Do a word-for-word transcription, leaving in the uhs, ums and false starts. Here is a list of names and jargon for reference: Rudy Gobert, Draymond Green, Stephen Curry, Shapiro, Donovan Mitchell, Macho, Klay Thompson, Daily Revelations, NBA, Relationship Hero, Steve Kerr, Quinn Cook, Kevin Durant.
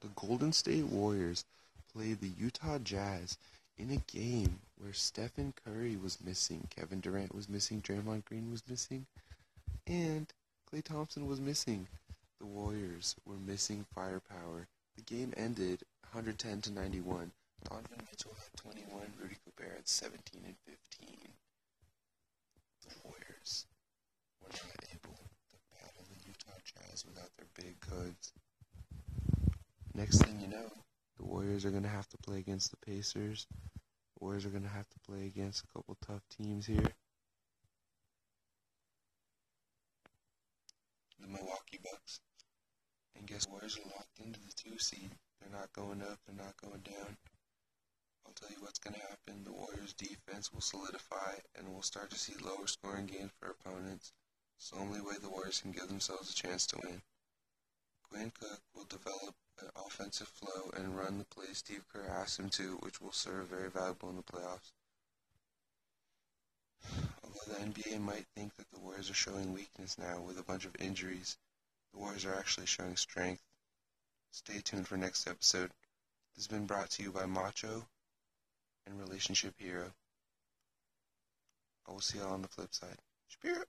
the Golden State Warriors played the Utah Jazz in a game where Stephen Curry was missing, Kevin Durant was missing, Draymond Green was missing, and Klay Thompson was missing. The Warriors were missing firepower. The game ended one hundred ten to ninety-one. Donovan Mitchell had twenty-one, Rudy Gobert had seventeen and fifteen. The Warriors were not able to battle the Utah Jazz without their big guns. Next thing you know, the Warriors are going to have to play against the Pacers. The Warriors are going to have to play against a couple tough teams here. The Milwaukee Bucks. And guess what? Warriors are locked into the two seed. They're not going up. They're not going down. I'll tell you what's going to happen. The Warriors' defense will solidify, and we'll start to see lower scoring games for opponents. It's the only way the Warriors can give themselves a chance to win. Quinn Cook will develop an offensive flow and run the play Steve Kerr asks him to, which will serve very valuable in the playoffs. Although the N B A might think that the Warriors are showing weakness now with a bunch of injuries, the Warriors are actually showing strength. Stay tuned for next episode. This has been brought to you by Macho and Relationship Hero. I will see y'all on the flip side. Shapiro!